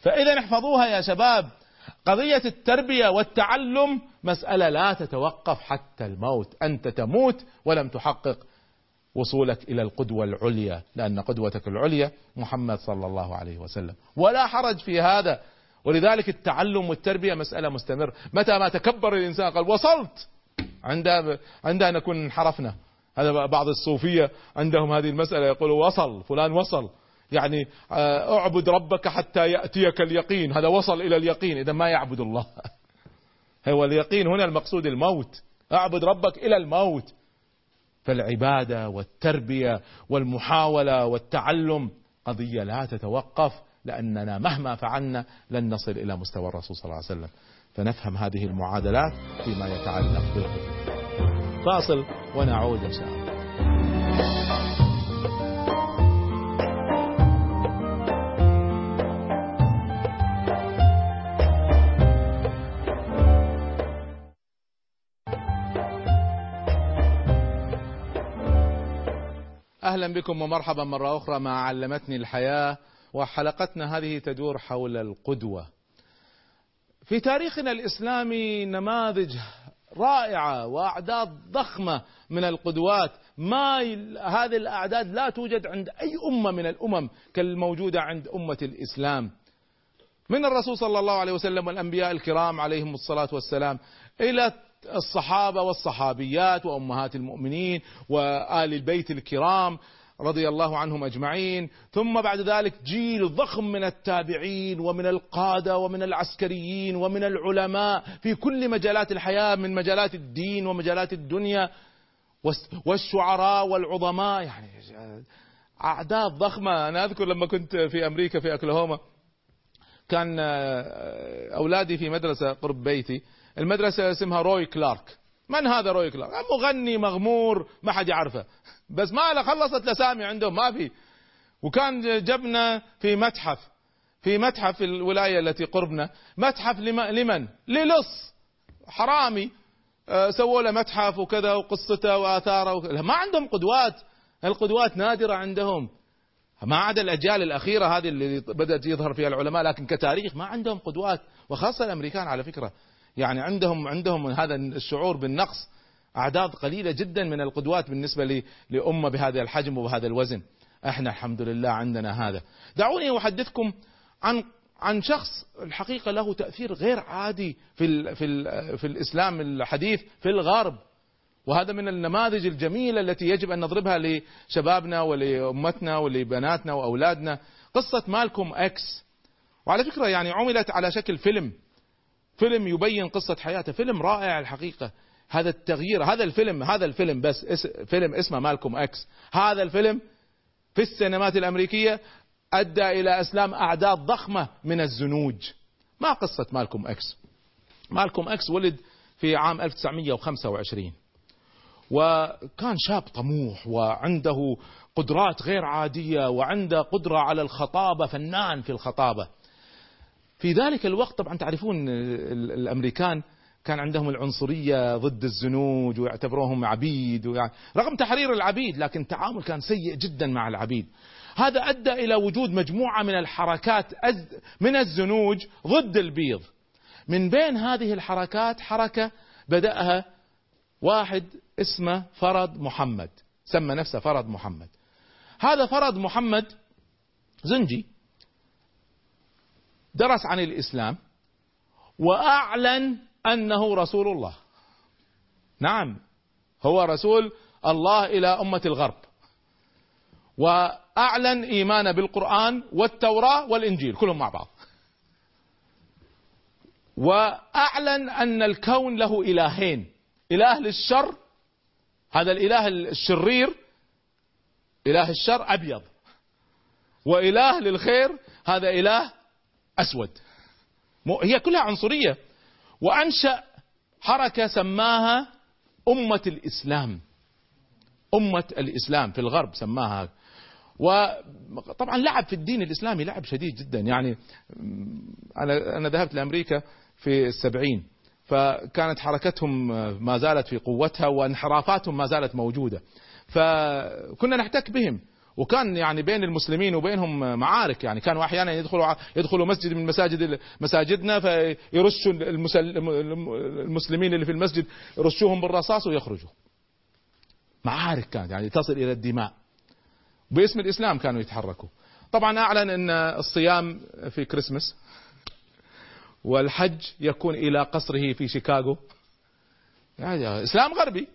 فإذا احفظوها يا شباب، قضية التربية والتعلم مسألة لا تتوقف حتى الموت. أنت تموت ولم تحقق وصولك إلى القدوة العليا، لأن قدوتك العليا محمد صلى الله عليه وسلم، ولا حرج في هذا. ولذلك التعلم والتربية مسألة مستمرة. متى ما تكبر الإنسان قال وصلت، عندها عندها نكون انحرفنا. هذا بعض الصوفية عندهم هذه المسألة، يقولوا وصل، فلان وصل، يعني اعبد ربك حتى يأتيك اليقين، هذا وصل إلى اليقين. إذا ما يعبد الله، هو اليقين هنا المقصود الموت، اعبد ربك إلى الموت. فالعبادة والتربية والمحاولة والتعلم قضية لا تتوقف، لأننا مهما فعلنا لن نصل إلى مستوى الرسول صلى الله عليه وسلم. فنفهم هذه المعادلات فيما يتعلق بالقدوة. فاصل ونعود إن شاء الله. أهلا بكم ومرحبا مرة أخرى مع علمتني الحياة، وحلقتنا هذه تدور حول القدوة. في تاريخنا الإسلامي نماذج رائعة وأعداد ضخمة من القدوات. ما هذه الأعداد لا توجد عند أي أمة من الأمم كالموجودة عند أمة الإسلام، من الرسول صلى الله عليه وسلم والأنبياء الكرام عليهم الصلاة والسلام، إلى الصحابة والصحابيات وأمهات المؤمنين وآل البيت الكرام رضي الله عنهم أجمعين. ثم بعد ذلك جيل ضخم من التابعين ومن القادة ومن العسكريين ومن العلماء في كل مجالات الحياة، من مجالات الدين ومجالات الدنيا، والشعراء والعظماء. يعني أعداد ضخمة. أنا أذكر لما كنت في أمريكا في أكلاهوما كان أولادي في مدرسة قرب بيتي، المدرسة اسمها روي كلارك. من هذا روي كلارك؟ مغني مغمور ما حد يعرفه، بس ما خلصت الأسامي عندهم ما في. وكان جبنا في متحف، في متحف في الولاية التي قربنا، متحف لمن؟ للص حرامي، سووا له متحف وكذا وقصته وآثاره وكذا. ما عندهم قدوات، القدوات نادرة عندهم، ما عدا الأجيال الأخيرة هذه اللي بدأت يظهر فيها العلماء، لكن كتاريخ ما عندهم قدوات. وخاصة الأمريكان على فكرة، يعني عندهم عندهم هذا الشعور بالنقص، أعداد قليلة جدا من القدوات بالنسبة لأمة بهذا الحجم وبهذا الوزن. احنا الحمد لله عندنا هذا. دعوني أحدثكم عن عن شخص الحقيقة له تأثير غير عادي في ال في ال في الإسلام الحديث في الغرب، وهذا من النماذج الجميلة التي يجب أن نضربها لشبابنا ولأمتنا ولبناتنا وأولادنا، قصة مالكوم إكس. وعلى فكرة يعني عملت على شكل فيلم، فيلم يبين قصة حياته، فيلم رائع الحقيقة. هذا التغيير، هذا الفيلم، هذا الفيلم بس اس فيلم اسمه مالكوم إكس، هذا الفيلم في السينمات الأمريكية أدى إلى أسلام أعداد ضخمة من الزنوج. ما قصة مالكوم إكس؟ مالكوم إكس ولد في عام ألف وتسعمئة وخمسة وعشرين، وكان شاب طموح وعنده قدرات غير عادية وعنده قدرة على الخطابة، فنان في الخطابة في ذلك الوقت. طبعا تعرفون الأمريكان كان عندهم العنصرية ضد الزنوج ويعتبروهم عبيد، رغم تحرير العبيد لكن التعامل كان سيء جدا مع العبيد. هذا أدى إلى وجود مجموعة من الحركات من الزنوج ضد البيض. من بين هذه الحركات حركة بدأها واحد اسمه فرد محمد، سمى نفسه فرد محمد. هذا فرد محمد زنجي، درس عن الإسلام وأعلن أنه رسول الله. نعم، هو رسول الله إلى أمة الغرب، وأعلن إيمانه بالقرآن والتوراة والإنجيل كلهم مع بعض، وأعلن أن الكون له إلهين، إله للشر، هذا الإله الشرير إله الشر أبيض، وإله للخير هذا إله أسود. هي كلها عنصرية. وأنشأ حركة سماها أمة الإسلام، أمة الإسلام في الغرب سماها. وطبعا لعب في الدين الإسلامي لعب شديد جدا. يعني أنا أنا ذهبت لأمريكا في السبعين، فكانت حركتهم ما زالت في قوتها وانحرافاتهم ما زالت موجودة، فكنا نحتك بهم. وكان يعني بين المسلمين وبينهم معارك، يعني كانوا أحيانا يدخلوا يدخلوا مسجد من مساجد مساجدنا فيرشوا المسلمين اللي في المسجد يرشوهم بالرصاص ويخرجوا. معارك كانت يعني تصل إلى الدماء، باسم الإسلام كانوا يتحركوا. طبعا أعلن أن الصيام في كريسمس والحج يكون إلى قصره في شيكاغو. يعني إسلام غربي،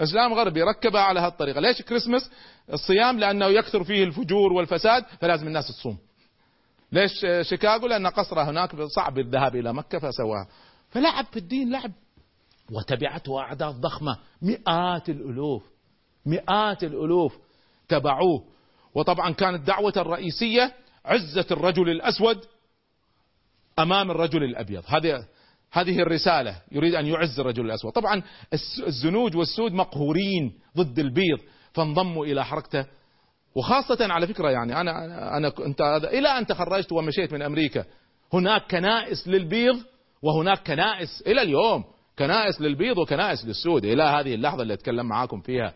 إسلام غربي ركبها على هالطريقة. ليش كريسمس الصيام؟ لأنه يكثر فيه الفجور والفساد فلازم الناس تصوم. ليش شيكاغو؟ لأن قصره هناك صعب الذهاب إلى مكة فسواها. فلعب في الدين لعب، وتبعته أعداد ضخمة، مئات الألوف، مئات الألوف تبعوه. وطبعا كانت دعوة الرئيسية عزة الرجل الأسود أمام الرجل الأبيض، هذه هذه الرسالة، يريد أن يعز الرجل الأسود. طبعا الزنوج والسود مقهورين ضد البيض فانضموا إلى حركته. وخاصة على فكرة يعني أنا أنا أنت إلى أن تخرجت ومشيت من أمريكا هناك كنائس للبيض وهناك كنائس إلى اليوم، كنائس للبيض وكنائس للسود إلى هذه اللحظة اللي أتكلم معاكم فيها.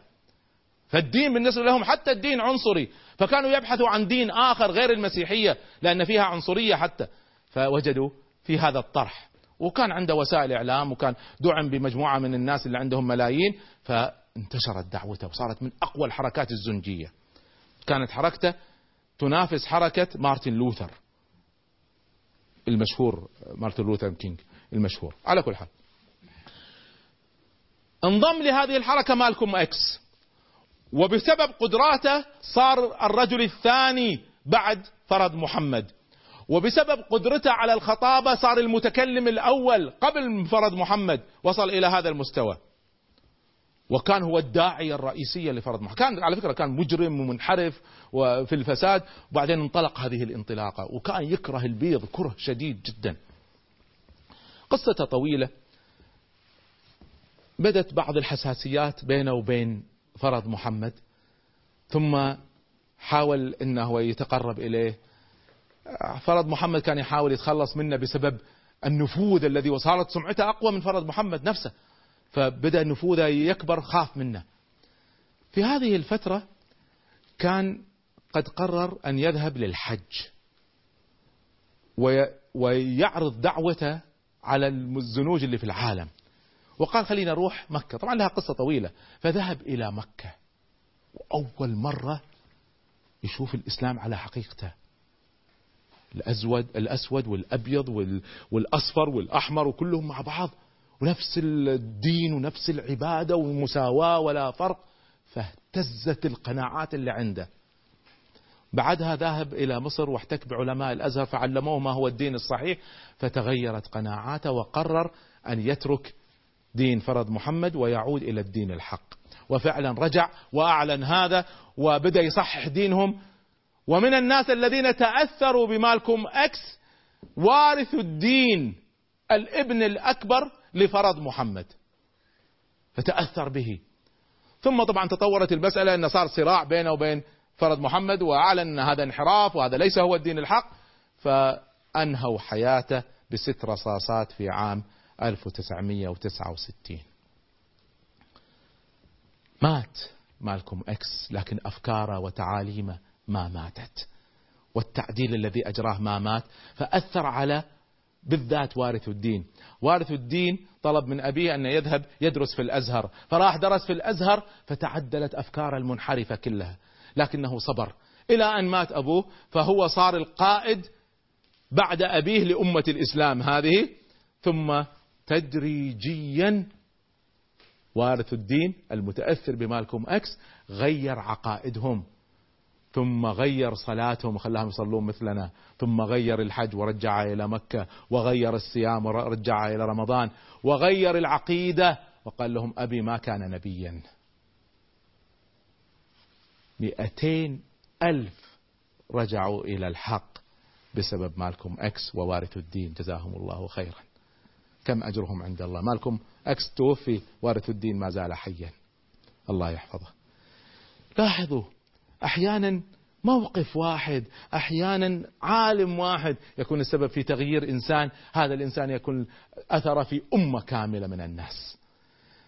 فالدين بالنسبة لهم حتى الدين عنصري، فكانوا يبحثوا عن دين آخر غير المسيحية لأن فيها عنصرية حتى، فوجدوا في هذا الطرح. وكان عنده وسائل إعلام وكان دعم بمجموعة من الناس اللي عندهم ملايين، فانتشرت دعوته وصارت من أقوى الحركات الزنجية. كانت حركته تنافس حركة مارتن لوثر المشهور، مارتن لوثر كينج المشهور. على كل حال انضم لهذه الحركة مالكوم إكس، وبسبب قدراته صار الرجل الثاني بعد فرد محمد، وبسبب قدرته على الخطابة صار المتكلم الأول قبل فرد محمد، وصل إلى هذا المستوى. وكان هو الداعية الرئيسية لفرض محمد. كان على فكرة كان مجرم ومنحرف وفي الفساد، وبعدين انطلق هذه الانطلاقة، وكان يكره البيض كره شديد جدا. قصة طويلة، بدت بعض الحساسيات بينه وبين فرض محمد، ثم حاول أنه يتقرب إليه. فرض محمد كان يحاول يتخلص منه بسبب النفوذ الذي وصارت سمعته أقوى من فرض محمد نفسه، فبدأ نفوذه يكبر، خاف منه. في هذه الفترة كان قد قرر أن يذهب للحج ويعرض دعوته على الزنوج اللي في العالم، وقال خلينا نروح مكة. طبعا لها قصة طويلة. فذهب إلى مكة، وأول مرة يشوف الإسلام على حقيقته، الأزود الأسود والأبيض والأصفر والأحمر وكلهم مع بعض، ونفس الدين ونفس العبادة والمساواة ولا فرق. فاهتزت القناعات اللي عنده. بعدها ذهب إلى مصر واحتك بعلماء الأزهر فعلموه ما هو الدين الصحيح، فتغيرت قناعاته وقرر أن يترك دين فرض محمد ويعود إلى الدين الحق. وفعلا رجع وأعلن هذا وبدأ يصحح دينهم. ومن الناس الذين تأثروا بمالكوم أكس وارث الدين، الابن الأكبر لفرض محمد، فتأثر به. ثم طبعا تطورت المسألة أن صار صراع بينه وبين فرض محمد، وأعلن هذا انحراف وهذا ليس هو الدين الحق، فأنهوا حياته بست رصاصات في عام ألف وتسعمئة وتسعة وستين. مات مالكوم أكس، لكن أفكاره وتعاليمه ما ماتت، والتعديل الذي أجراه ما مات، فأثر على بالذات وارث الدين. وارث الدين طلب من أبيه أن يذهب يدرس في الأزهر، فراح درس في الأزهر، فتعدلت أفكاره المنحرفة كلها، لكنه صبر إلى أن مات أبوه. فهو صار القائد بعد أبيه لأمة الإسلام هذه. ثم تدريجيا وارث الدين المتأثر بمالكوم أكس غير عقائدهم، ثم غير صلاتهم وخلاهم يصلون مثلنا، ثم غير الحج ورجع إلى مكة، وغير الصيام ورجع إلى رمضان، وغير العقيدة وقال لهم أبي ما كان نبيا. مئتين ألف رجعوا إلى الحق بسبب مالكوم أكس ووارث الدين، جزاهم الله خيرا. كم أجرهم عند الله. مالكوم أكس توفي، وارث الدين ما زال حيا، الله يحفظه. لاحظوا أحيانا موقف واحد، أحيانا عالم واحد يكون السبب في تغيير إنسان، هذا الإنسان يكون أثر في أمة كاملة من الناس.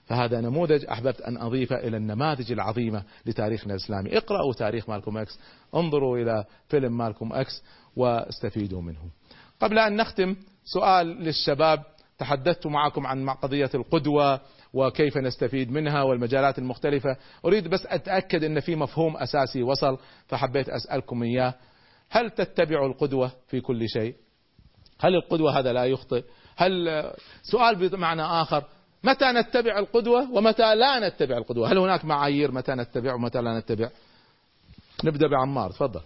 فهذا نموذج أحببت أن أضيفه إلى النماذج العظيمة لتاريخنا الإسلامي. اقرأوا تاريخ مالكوم أكس، انظروا إلى فيلم مالكوم أكس واستفيدوا منه. قبل أن نختم، سؤال للشباب. تحدثت معكم عن قضية القدوة وكيف نستفيد منها والمجالات المختلفة، أريد بس أتأكد أن في مفهوم أساسي وصل، فحبيت أسألكم إياه. هل تتبعوا القدوة في كل شيء؟ هل القدوة هذا لا يخطئ؟ هل سؤال بمعنى آخر، متى نتبع القدوة ومتى لا نتبع القدوة؟ هل هناك معايير متى نتبع ومتى لا نتبع؟ نبدأ بعمار، تفضل.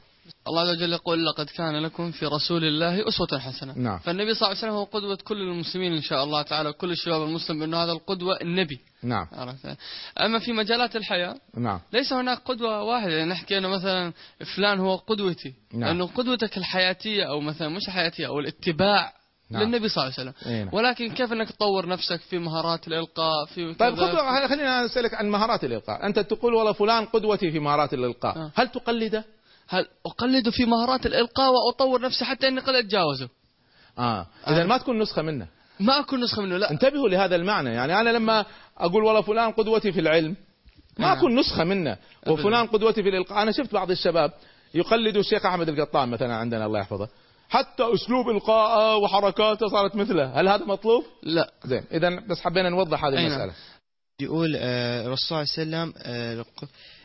الله عز وجل يقول لقد كان لكم في رسول الله أسوة حسنة. نعم. فالنبي صلى الله عليه وسلم هو قدوة كل المسلمين إن شاء الله تعالى، كل الشباب المسلم، بأنه هذا القدوة النبي. نعم. أما في مجالات الحياة، نعم، ليس هناك قدوة واحدة، يعني نحكي أنه مثلا فلان هو قدوتي، نعم، لأنه قدوتك الحياتية أو مثلا مش حياتية أو الاتباع، نعم، للنبي صلى الله عليه وسلم. إيه نعم. ولكن كيف أنك تطور نفسك في مهارات الإلقاء في طيب خطوة. خلينا أسألك عن مهارات الإلقاء. أنت تقول والله فلان قدوتي في مهارات الإلقاء، آه. هل تقلده؟ هل أقلد في مهارات الإلقاء وأطور نفسي حتى أني قد أتجاوزه؟ آه إذا آه. ما تكون نسخة منه. ما أكون نسخة منه، لا. انتبهوا لهذا المعنى، يعني أنا لما أقول والله فلان قدوتي في العلم، ما أكون آه. نسخة منه، وفلان قدوتي في الإلقاء. أنا شفت بعض الشباب يقلدوا الشيخ أحمد القطان مثلا عندنا الله يحفظه، حتى أسلوب إلقاءه وحركاته صارت مثله. هل هذا مطلوب؟ لا. زين، إذا بس حبينا نوضح هذه المسألة. يقول الرسول صلى الله عليه وسلم آه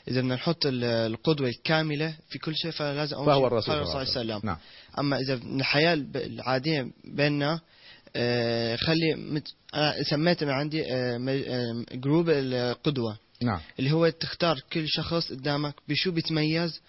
إذا بدنا نحط القدوة الكاملة في كل شيء فلازم أول شيء الرسول صلى الله عليه وسلم. نعم. أما إذا الحياة العادية بيننا، آه خلي مت... أنا سميت ما عندي آه جروب القدوة. نعم. اللي هو تختار كل شخص قدامك بشو بيتميز،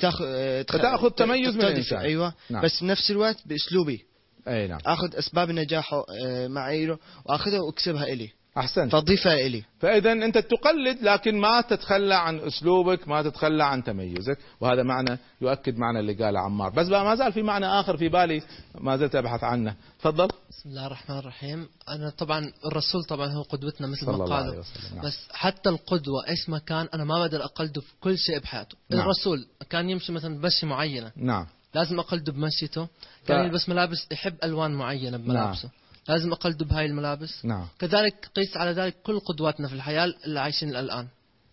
تاخذ تاخذ تميز من الإنسان. أيوة. نعم. بس بنفس الوقت بأسلوبي. أي نعم. آخذ أسباب نجاحه، آه معاييره، وآخذها وأكسبها إلي. أحسنت. تضيفها إلي. فإذا أنت تقلد لكن ما تتخلى عن أسلوبك، ما تتخلى عن تميزك، وهذا معنى يؤكد معنى اللي قاله عمار. بس بقى ما زال في معنى آخر في بالي ما زلت أبحث عنه. تفضل. بسم الله الرحمن الرحيم. أنا طبعا الرسول طبعا هو قدوتنا مثل ما قالوا، بس حتى القدوة إيش ما كان أنا ما بقدر أقلده في كل شيء بحياته. نعم. الرسول كان يمشي مثلا بمشي معينة. نعم. لازم أقلده بمشيته. ف... كان يلبس ملابس، يحب ألوان معينة بملابسه. نعم. لازم أقلده بهاي الملابس. نعم. كذلك قيس على ذلك كل قدواتنا في الحياة اللي عايشين الآن.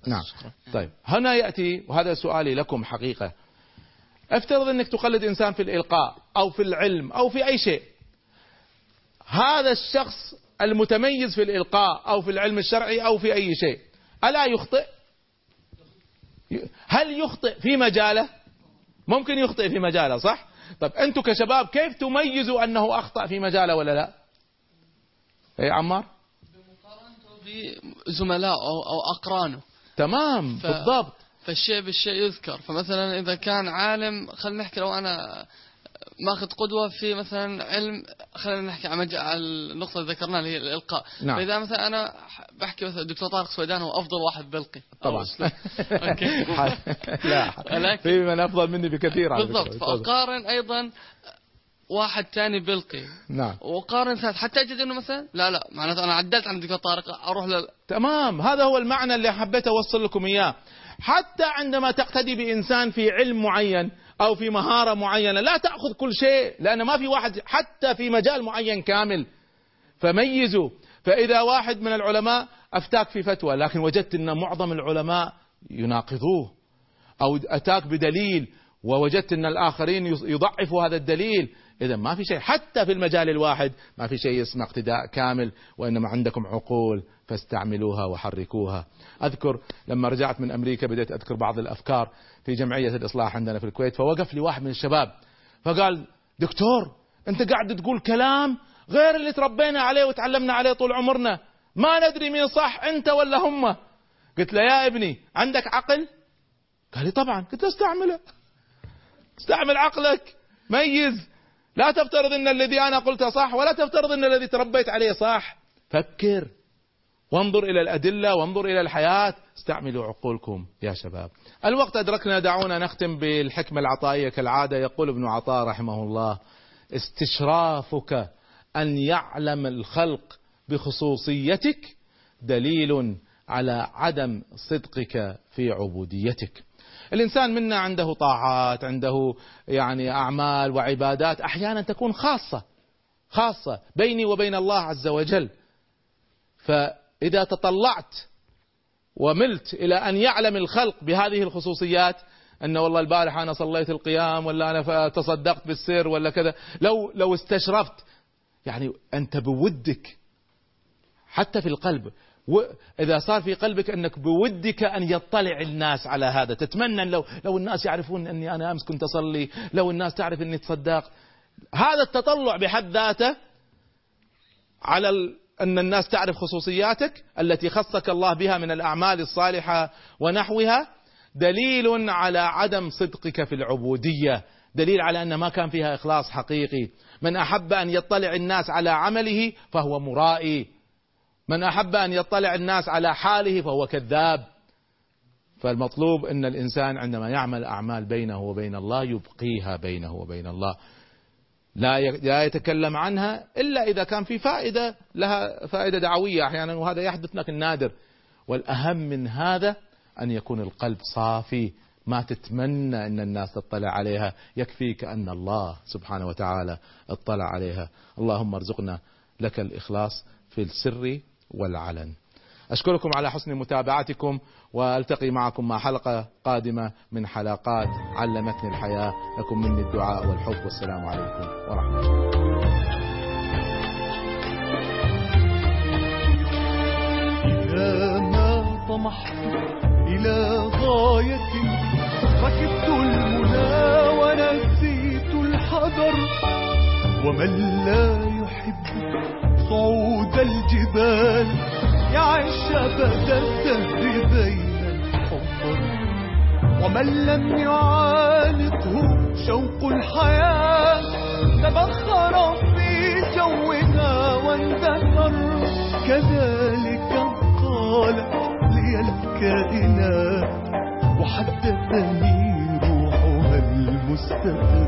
نعم. شكرا. طيب هنا يأتي وهذا سؤالي لكم حقيقة. افترض أنك تقلد إنسان في الإلقاء أو في العلم أو في أي شيء. هذا الشخص المتميز في الإلقاء أو في العلم الشرعي أو في أي شيء ألا يخطئ؟ هل يخطئ في مجاله؟ ممكن يخطئ في مجاله، صح؟ طب أنتوا كشباب كيف تميزوا أنه أخطأ في مجاله ولا لا؟ اي عمار؟ بمقارنته بزملائه أو, أو أقرانه. تمام ف... بالضبط. فالشيء بالشيء يذكر. فمثلا إذا كان عالم، خلينا نحكي لو أنا ماخذ قدوة في مثلا علم، خلينا نحكي عن النقطة اللي ذكرناها اللي هي الإلقاء. نعم. فإذا مثلا أنا بحكي مثلا الدكتور طارق سويدان هو أفضل واحد بلقي طبعا. أوكي. لا ولكن... في من أفضل مني بكثير على بالضبط. فأقارن أيضا واحد تاني بلقي. نعم. وقارن ثالث حتى أجد إنه مثلا لا لا معناته أنا عدلت عن الدكتور طارق أروح لل. تمام، هذا هو المعنى اللي حبيت أوصل لكم إياه. حتى عندما تقتدي بإنسان في علم معين أو في مهارة معينة لا تأخذ كل شيء، لأن ما في واحد حتى في مجال معين كامل. فميزوا. فإذا واحد من العلماء أفتاك في فتوى لكن وجدت أن معظم العلماء يناقضوه، أو أتاك بدليل ووجدت أن الآخرين يضعفوا هذا الدليل، إذا ما في شيء حتى في المجال الواحد ما في شيء اسمه اقتداء كامل، وإنما عندكم عقول فاستعملوها وحركوها. أذكر لما رجعت من أمريكا بدأت أذكر بعض الأفكار في جمعية الإصلاح عندنا في الكويت، فوقف لي واحد من الشباب فقال دكتور أنت قاعد تقول كلام غير اللي تربينا عليه وتعلمنا عليه طول عمرنا، ما ندري مين صح أنت ولا هم. قلت له يا ابني عندك عقل؟ قال لي طبعا. قلت له استعمله، استعمل عقلك، ميز، لا تفترض أن الذي أنا قلته صح ولا تفترض أن الذي تربيت عليه صح. فكر وانظر إلى الأدلة وانظر إلى الحياة، استعملوا عقولكم يا شباب. الوقت أدركنا، دعونا نختم بالحكمة العطائية كالعادة. يقول ابن عطاء رحمه الله: استشرافك أن يعلم الخلق بخصوصيتك دليل على عدم صدقك في عبوديتك. الإنسان منا عنده طاعات، عنده يعني أعمال وعبادات أحيانا تكون خاصة خاصة بيني وبين الله عز وجل. فإذا تطلعت وملت إلى أن يعلم الخلق بهذه الخصوصيات، أن والله البارحة أنا صليت القيام، ولا أنا تصدقت بالسر، ولا كذا، لو لو استشرفت يعني أنت بودك حتى في القلب، وإذا صار في قلبك أنك بودك أن يطلع الناس على هذا، تتمنى لو لو الناس يعرفون أني أنا أمس كنت أصلي، لو الناس تعرف أني تصدق. هذا التطلع بحد ذاته على ال... أن الناس تعرف خصوصياتك التي خصك الله بها من الأعمال الصالحة ونحوها دليل على عدم صدقك في العبودية، دليل على أن ما كان فيها إخلاص حقيقي. من أحب أن يطلع الناس على عمله فهو مرائي، من أحب أن يطلع الناس على حاله فهو كذاب. فالمطلوب أن الإنسان عندما يعمل أعمال بينه وبين الله يبقيها بينه وبين الله، لا يتكلم عنها إلا إذا كان في فائدة لها، فائدة دعوية أحيانا، وهذا يحدث لكن نادر. والأهم من هذا أن يكون القلب صافي، ما تتمنى أن الناس تطلع عليها، يكفيك أن الله سبحانه وتعالى اطلع عليها. اللهم ارزقنا لك الإخلاص في السر والعلن. أشكركم على حسن متابعتكم، وألتقي معكم مع حلقة قادمة من حلقات علمتني الحياة. لكم مني الدعاء والحب، والسلام عليكم ورحمة الله. إلى ما طمحت إلى غاية، ركبت المنى ونسيت الحذر، ومن لا يحب صعود الجبال يعيش أبدا الدهر بين الحفر، ومن لم يعانقه شوق الحياة تبخر في جوها واندثر. كذلك فكرتنا وحتى تهيئ روحها المستقبل.